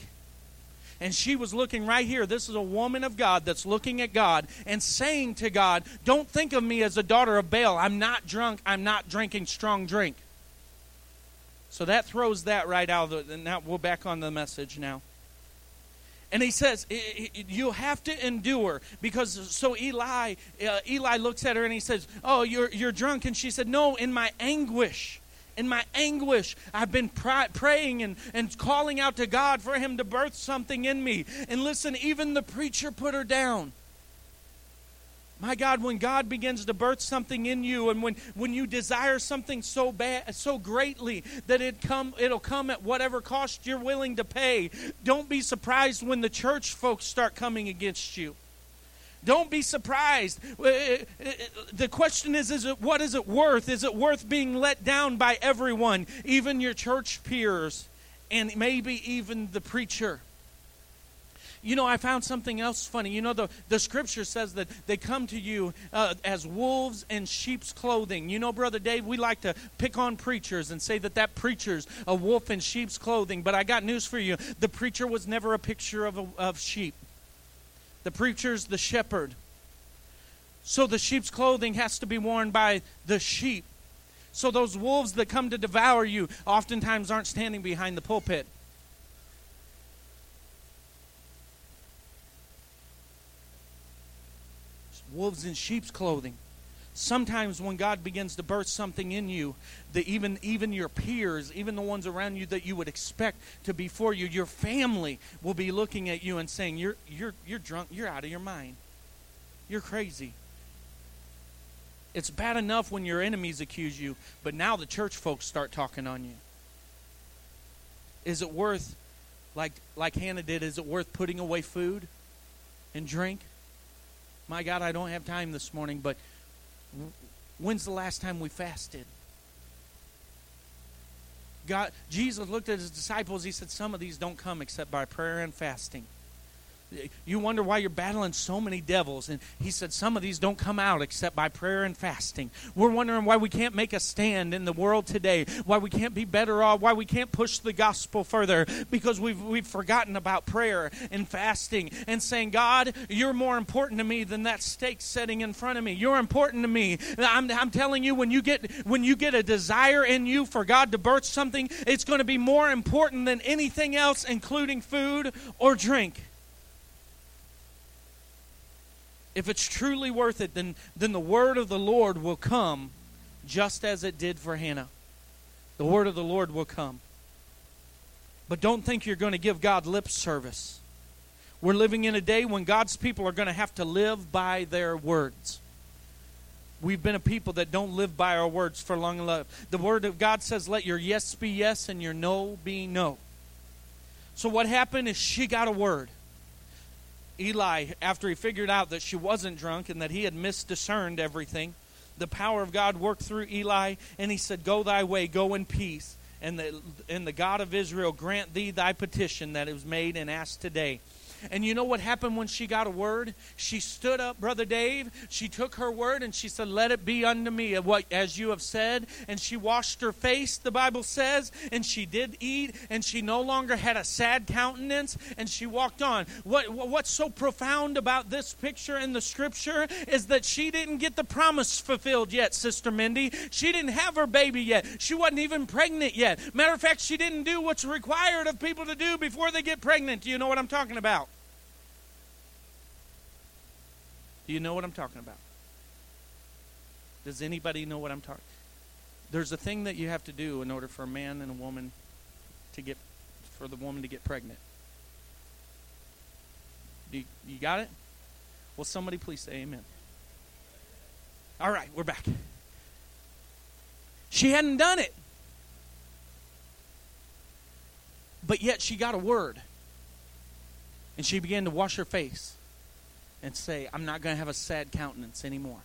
And she was looking right here. This is a woman of God that's looking at God and saying to God, "Don't think of me as a daughter of Baal. I'm not drunk. I'm not drinking strong drink." So that throws that right out of the, now we're back on the message now. And he says, "You have to endure," because so Eli, uh, Eli looks at her and he says, "Oh, you're you're drunk." And she said, "No, in my anguish. In my anguish, I've been pr- praying and, and calling out to God for him to birth something in me." And listen, even the preacher put her down. My God, when God begins to birth something in you, and when, when you desire something so bad, so greatly that it come, it'll come at whatever cost you're willing to pay, don't be surprised when the church folks start coming against you. Don't be surprised. The question is, is it, what is it worth? Is it worth being let down by everyone, even your church peers, and maybe even the preacher? You know, I found something else funny. You know, the, the scripture says that they come to you uh, as wolves in sheep's clothing. You know, Brother Dave, we like to pick on preachers and say that that preacher's a wolf in sheep's clothing. But I got news for you. The preacher was never a picture of, a, of sheep. The preacher's the shepherd. So the sheep's clothing has to be worn by the sheep. So those wolves that come to devour you oftentimes aren't standing behind the pulpit. Wolves in sheep's clothing. Sometimes when God begins to birth something in you, that even even your peers, even the ones around you that you would expect to be for you, your family will be looking at you and saying, you're you're you're drunk, you're out of your mind. You're crazy. It's bad enough when your enemies accuse you, but now the church folks start talking on you. Is it worth, like like Hannah did, is it worth putting away food and drink? My God, I don't have time this morning, but when's the last time we fasted? God, Jesus looked at his disciples. He said, "Some of these don't come except by prayer and fasting. You wonder why you're battling so many devils." And he said, "Some of these don't come out except by prayer and fasting." We're wondering why we can't make a stand in the world today, why we can't be better off, why we can't push the gospel further, because we've we've forgotten about prayer and fasting and saying, "God, you're more important to me than that steak sitting in front of me. You're important to me." I'm, I'm telling you, when you get when you get a desire in you for God to birth something, it's going to be more important than anything else, including food or drink. If it's truly worth it, then, then the word of the Lord will come, just as it did for Hannah. The word of the Lord will come. But don't think you're going to give God lip service. We're living in a day when God's people are going to have to live by their words. We've been a people that don't live by our words for long enough. The word of God says, "Let your yes be yes and your no be no." So what happened is she got a word. Eli, after he figured out that she wasn't drunk and that he had misdiscerned everything, the power of God worked through Eli, and he said, "Go thy way, go in peace, and the, and the God of Israel grant thee thy petition that it was made and asked today." And you know what happened when she got a word? She stood up, Brother Dave. She took her word and she said, let it be unto me as you have said. And she washed her face, the Bible says, and she did eat, and she no longer had a sad countenance, and she walked on. What, what's so profound about this picture in the scripture is that she didn't get the promise fulfilled yet, Sister Mindy. She didn't have her baby yet. She wasn't even pregnant yet. Matter of fact, she didn't do what's required of people to do before they get pregnant. Do you know what I'm talking about? Do you know what I'm talking about? Does anybody know what I'm talking about? There's a thing that you have to do in order for a man and a woman to get, for the woman to get pregnant. Do you, you got it? Will somebody please say amen? All right, we're back. She hadn't done it. But yet she got a word. And she began to wash her face and say, I'm not going to have a sad countenance anymore.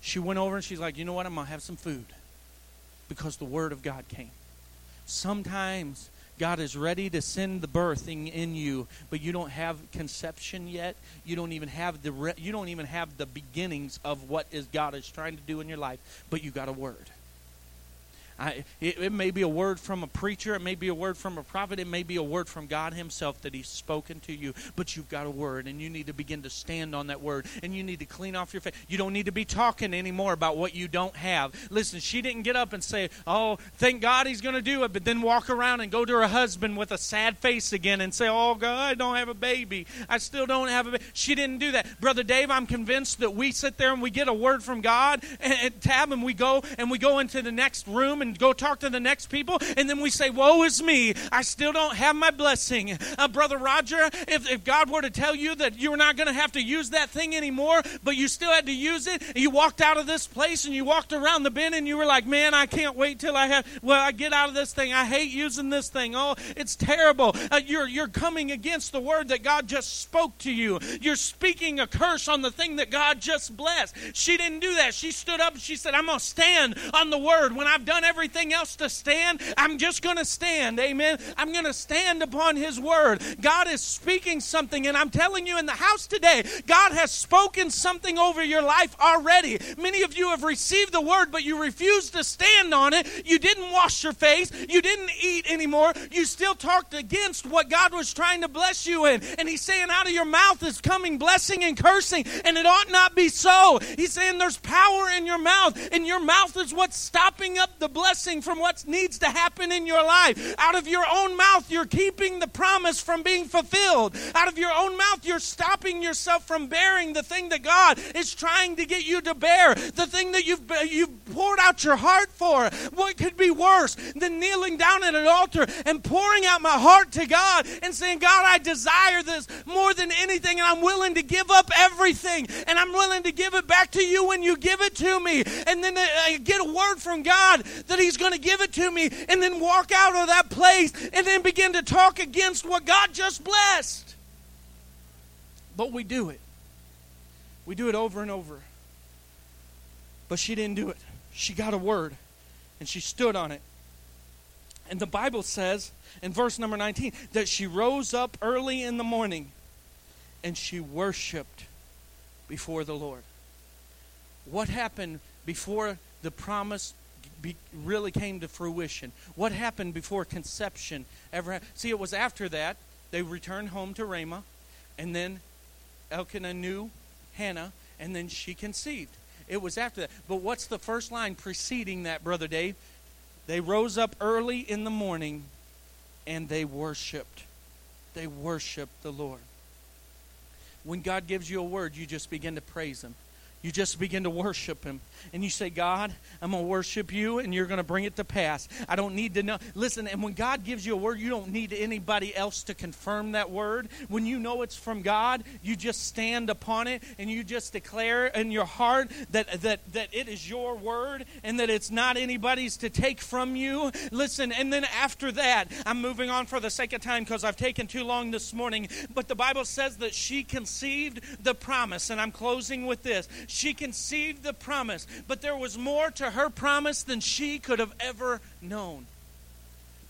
She went over and she's like, you know what? I'm going to have some food. Because the word of God came. Sometimes God is ready to send the birthing in you, but you don't have conception yet. You don't even have the re- you don't even have the beginnings of what is God is trying to do in your life, but you got a word. I, it, it may be a word from a preacher. It may be a word from a prophet. It may be a word from God himself that he's spoken to you. But you've got a word, and you need to begin to stand on that word, and you need to clean off your face. You don't need to be talking anymore about what you don't have. Listen, she didn't get up and say, oh, thank God he's going to do it, but then walk around and go to her husband with a sad face again and say, oh, God, I don't have a baby. I still don't have a baby. She didn't do that. Brother Dave, I'm convinced that we sit there and we get a word from God, and, and tab, and we go, and we go into the next room, and go talk to the next people, and then we say, woe is me, I still don't have my blessing. Uh, Brother Roger, if, if God were to tell you that you're not going to have to use that thing anymore, but you still had to use it, and you walked out of this place, and you walked around the bend, and you were like, man, I can't wait till I have, well, I get out of this thing. I hate using this thing. Oh, it's terrible. Uh, you're, you're coming against the word that God just spoke to you. You're speaking a curse on the thing that God just blessed. She didn't do that. She stood up, and she said, I'm going to stand on the word. When I've done everything, everything else to stand, I'm just going to stand. Amen. I'm going to stand upon his word. God is speaking something, and I'm telling you in the house today, God has spoken something over your life already. Many of you have received the word, but you refuse to stand on it. You didn't wash your face. You didn't eat anymore. You still talked against what God was trying to bless you in. And he's saying out of your mouth is coming blessing and cursing, and it ought not be so. He's saying there's power in your mouth, and your mouth is what's stopping up the blessing. Blessing from what needs to happen in your life. Out of your own mouth, you're keeping the promise from being fulfilled. Out of your own mouth, you're stopping yourself from bearing the thing that God is trying to get you to bear, the thing that you've you've poured out your heart for. What could be worse than kneeling down at an altar and pouring out my heart to God and saying, God, I desire this more than anything, and I'm willing to give up everything, and I'm willing to give it back to you when you give it to me. And then I get a word from God that he's going to give it to me, and then walk out of that place and then begin to talk against what God just blessed. But we do it. We do it over and over. But she didn't do it. She got a word, and she stood on it. And the Bible says in verse number nineteen that she rose up early in the morning and she worshiped before the Lord. What happened before the promise Be, really came to fruition? What happened before conception ever happened? See, it was after that they returned home to Ramah, and then Elkanah knew Hannah, and then she conceived. It was after that. But what's the first line preceding that, Brother Dave? They rose up early in the morning, and they worshiped. They worshiped the Lord. When God gives you a word, you just begin to praise him. You just begin to worship him. And you say, God, I'm going to worship you, and you're going to bring it to pass. I don't need to know. Listen, and when God gives you a word, you don't need anybody else to confirm that word. When you know it's from God, you just stand upon it, and you just declare in your heart that, that, that it is your word and that it's not anybody's to take from you. Listen, and then after that, I'm moving on for the sake of time because I've taken too long this morning. But the Bible says that she conceived the promise, and I'm closing with this. She conceived the promise, but there was more to her promise than she could have ever known.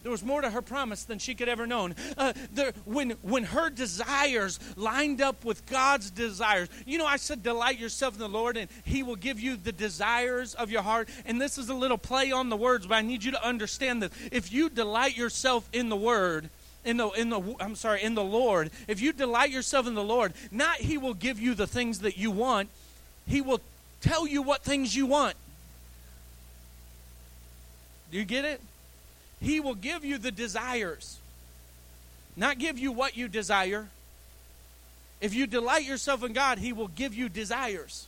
There was more to her promise than she could ever known. Uh, there, when, when her desires lined up with God's desires, you know, I said, delight yourself in the Lord and he will give you the desires of your heart. And this is a little play on the words, but I need you to understand that if you delight yourself in the word, in the, in the, I'm sorry, in the Lord, if you delight yourself in the Lord, not he will give you the things that you want. He will tell you what things you want. Do you get it? He will give you the desires, not give you what you desire. If you delight yourself in God, he will give you desires.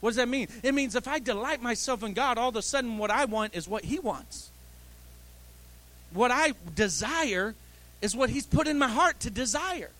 What does that mean? It means if I delight myself in God, all of a sudden what I want is what he wants. What I desire is what he's put in my heart to desire.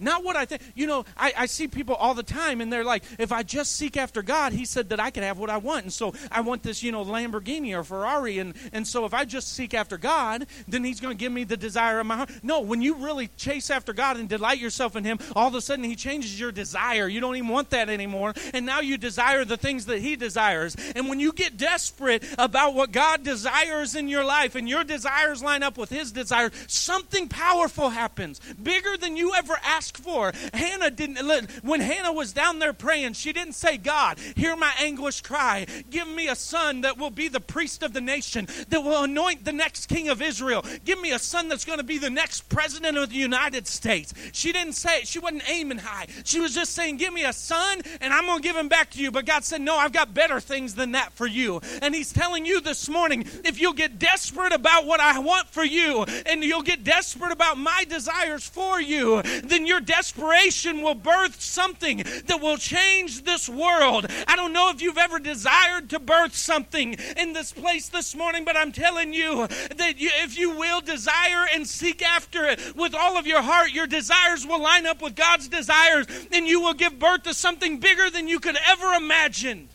Not what I think. You know, I, I see people all the time, and they're like, if I just seek after God, he said that I could have what I want. And so I want this, you know, Lamborghini or Ferrari. And, and so if I just seek after God, then he's going to give me the desire of my heart. No, when you really chase after God and delight yourself in him, all of a sudden he changes your desire. You don't even want that anymore. And now you desire the things that he desires. And when you get desperate about what God desires in your life and your desires line up with his desires, something powerful happens, bigger than you ever asked for. Hannah didn't, when Hannah was down there praying, she didn't say, God, hear my anguish cry. Give me a son that will be the priest of the nation, that will anoint the next king of Israel. Give me a son that's going to be the next president of the United States. She didn't say it. She wasn't aiming high. She was just saying, give me a son and I'm going to give him back to you. But God said, no, I've got better things than that for you. And he's telling you this morning, if you'll get desperate about what I want for you and you'll get desperate about my desires for you, then you're desperation will birth something that will change this world. I don't know if you've ever desired to birth something in this place this morning, but I'm telling you that you, if you will desire and seek after it with all of your heart, your desires will line up with God's desires, and you will give birth to something bigger than you could ever imagine.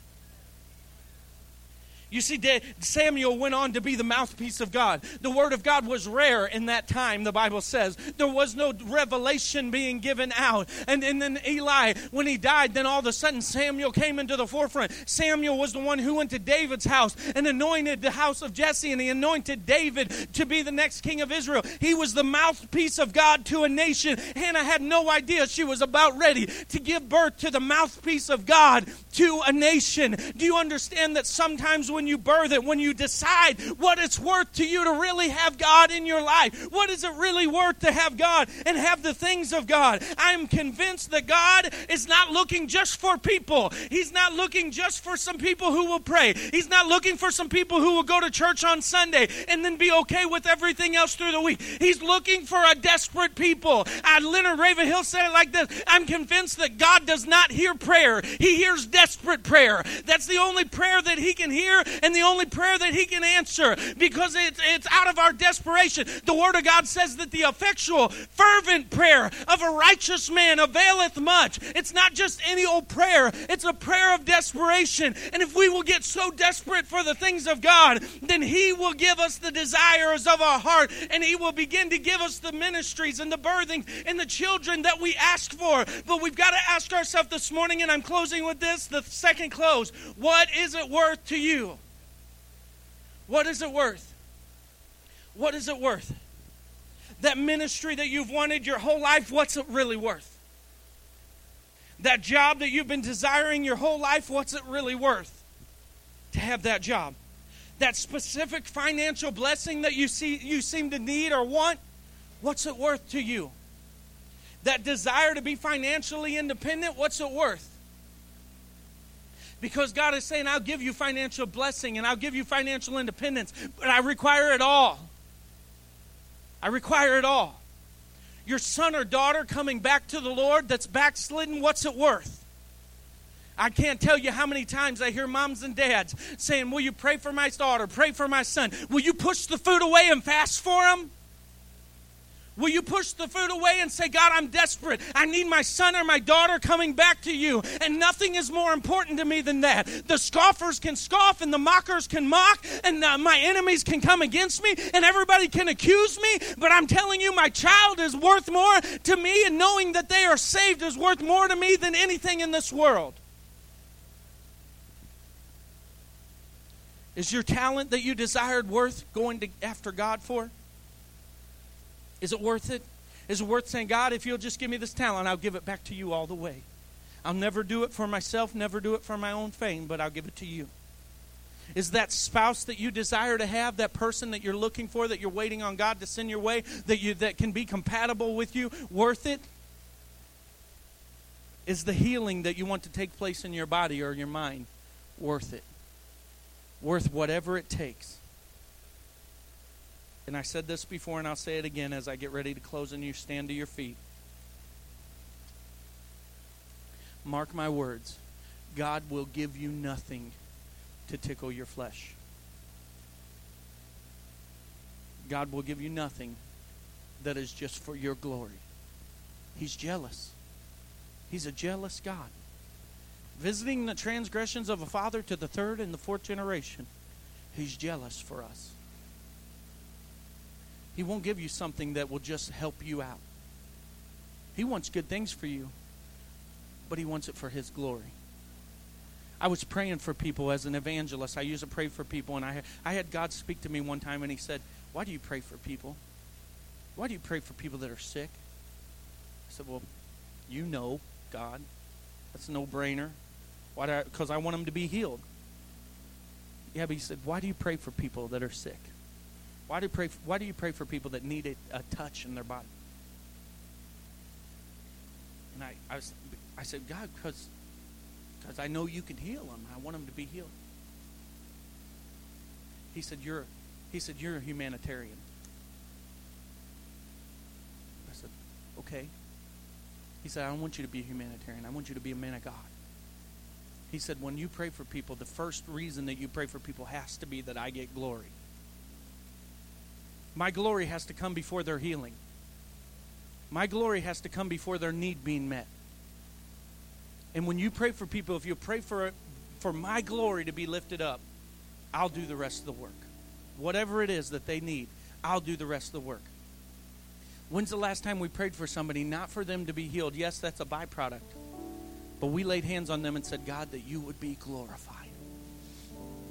You see, Samuel went on to be the mouthpiece of God. The word of God was rare in that time, the Bible says. There was no revelation being given out. And, and then Eli, when he died, then all of a sudden Samuel came into the forefront. Samuel was the one who went to David's house and anointed the house of Jesse, and he anointed David to be the next king of Israel. He was the mouthpiece of God to a nation. Hannah had no idea she was about ready to give birth to the mouthpiece of God to a nation. Do you understand that sometimes when you birth it, when you decide what it's worth to you to really have God in your life, what is it really worth to have God and have the things of God? I am convinced that God is not looking just for people. He's not looking just for some people who will pray. He's not looking for some people who will go to church on Sunday and then be okay with everything else through the week. He's looking for a desperate people. I, Leonard Ravenhill said it like this. I'm convinced that God does not hear prayer. He hears desperate prayer. That's the only prayer that he can hear and the only prayer that he can answer, because it's, it's out of our desperation. The Word of God says that the effectual, fervent prayer of a righteous man availeth much. It's not just any old prayer. It's a prayer of desperation. And if we will get so desperate for the things of God, then he will give us the desires of our heart, and he will begin to give us the ministries and the birthing and the children that we ask for. But we've got to ask ourselves this morning, and I'm closing with this, the second close, what is it worth to you? What is it worth? What is it worth? That ministry that you've wanted your whole life, what's it really worth? That job that you've been desiring your whole life, what's it really worth to have that job? That specific financial blessing that you see you seem to need or want, what's it worth to you? That desire to be financially independent, what's it worth? Because God is saying, I'll give you financial blessing and I'll give you financial independence, but I require it all. I require it all. Your son or daughter coming back to the Lord that's backslidden, what's it worth? I can't tell you how many times I hear moms and dads saying, will you pray for my daughter, pray for my son? Will you push the food away and fast for him? Will you push the food away and say, God, I'm desperate. I need my son or my daughter coming back to you. And nothing is more important to me than that. The scoffers can scoff and the mockers can mock and uh, my enemies can come against me and everybody can accuse me. But I'm telling you, my child is worth more to me, and knowing that they are saved is worth more to me than anything in this world. Is your talent that you desired worth going to, after God for? Is it worth it? Is it worth saying, God, if you'll just give me this talent, I'll give it back to you all the way. I'll never do it for myself, never do it for my own fame, but I'll give it to you. Is that spouse that you desire to have, that person that you're looking for, that you're waiting on God to send your way, that you that can be compatible with you, worth it? Is the healing that you want to take place in your body or your mind worth it? Worth whatever it takes. And I said this before, and I'll say it again as I get ready to close and you stand to your feet. Mark my words. God will give you nothing to tickle your flesh. God will give you nothing that is just for your glory. He's jealous. He's a jealous God. Visiting the transgressions of a father to the third and the fourth generation, he's jealous for us. He won't give you something that will just help you out. He wants good things for you, but he wants it for his glory. I was praying for people as an evangelist. I used to pray for people, and I had, I had God speak to me one time, and he said, why do you pray for people? Why do you pray for people that are sick? I said, well, you know, God. That's a no-brainer. Why do I, because I want them to be healed. Yeah, but he said, why do you pray for people that are sick? Why do you pray for, why do you pray for people that need a, a touch in their body? And I, I, was, I said, God, because... because I know you can heal them. I want them to be healed. He said, you're, he said, you're a humanitarian. I said, okay. He said, I don't want you to be a humanitarian. I want you to be a man of God. He said, when you pray for people, the first reason that you pray for people has to be that I get glory. My glory has to come before their healing. My glory has to come before their need being met. And when you pray for people, if you pray for for my glory to be lifted up, I'll do the rest of the work. Whatever it is that they need, I'll do the rest of the work. When's the last time we prayed for somebody, not for them to be healed? Yes, that's a byproduct. But we laid hands on them and said, God, that you would be glorified.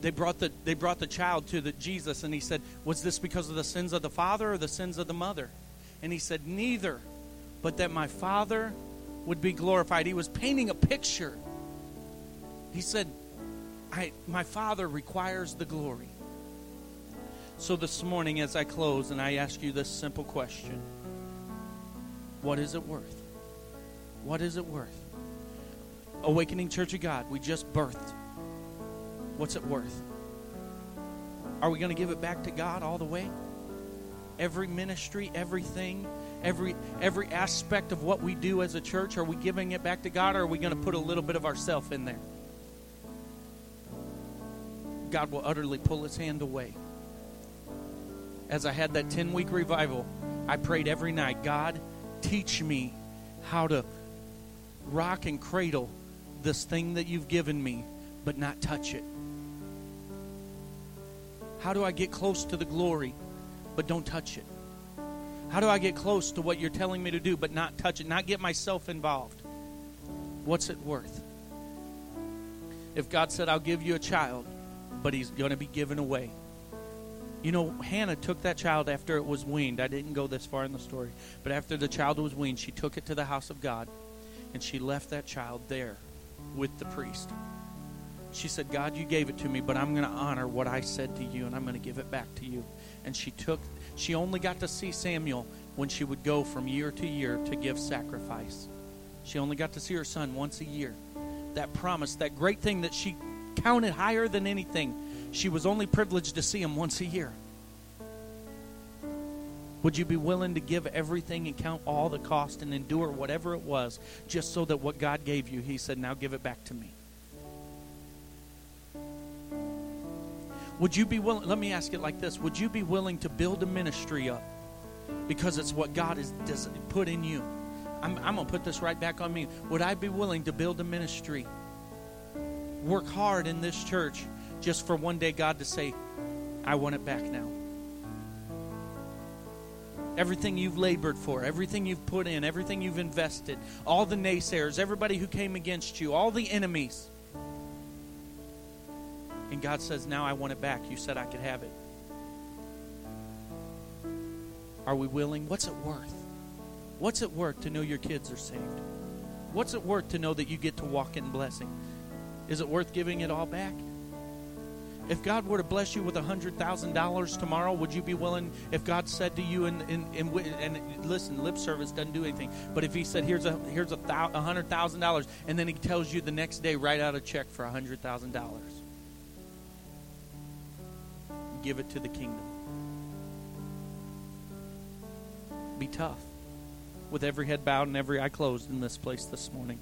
They brought the, they brought the child to the, Jesus, and he said, was this because of the sins of the father or the sins of the mother? And he said, neither, but that my Father would be glorified. He was painting a picture. He said, I, my Father requires the glory. So this morning as I close and I ask you this simple question, what is it worth? What is it worth? Awakening Church of God, we just birthed. What's it worth? Are we going to give it back to God all the way? Every ministry, everything, Every every aspect of what we do as a church, are we giving it back to God, or are we going to put a little bit of ourselves in there? God will utterly pull his hand away. As I had that ten-week revival, I prayed every night, God, teach me how to rock and cradle this thing that you've given me, but not touch it. How do I get close to the glory, but don't touch it? How do I get close to what you're telling me to do but not touch it, not get myself involved? What's it worth? If God said, I'll give you a child, but he's going to be given away. You know, Hannah took that child after it was weaned. I didn't go this far in the story. But after the child was weaned, she took it to the house of God, and she left that child there with the priest. She said, God, you gave it to me, but I'm going to honor what I said to you, and I'm going to give it back to you. And she took... She only got to see Samuel when she would go from year to year to give sacrifice. She only got to see her son once a year. That promise, that great thing that she counted higher than anything, she was only privileged to see him once a year. Would you be willing to give everything and count all the cost and endure whatever it was just so that what God gave you, he said, now give it back to me? Would you be willing, let me ask it like this, would you be willing to build a ministry up because it's what God has put in you? I'm, I'm going to put this right back on me. Would I be willing to build a ministry, work hard in this church just for one day God to say, I want it back now? Everything you've labored for, everything you've put in, everything you've invested, all the naysayers, everybody who came against you, all the enemies. And God says, now I want it back. You said I could have it. Are we willing? What's it worth? What's it worth to know your kids are saved? What's it worth to know that you get to walk in blessing? Is it worth giving it all back? If God were to bless you with one hundred thousand dollars tomorrow, would you be willing, if God said to you, and, and, and, and listen, lip service doesn't do anything, but if he said, here's a here's a one hundred thousand dollars, and then he tells you the next day, write out a check for one hundred thousand dollars. Give it to the kingdom. Be tough. With every head bowed and every eye closed in this place this morning.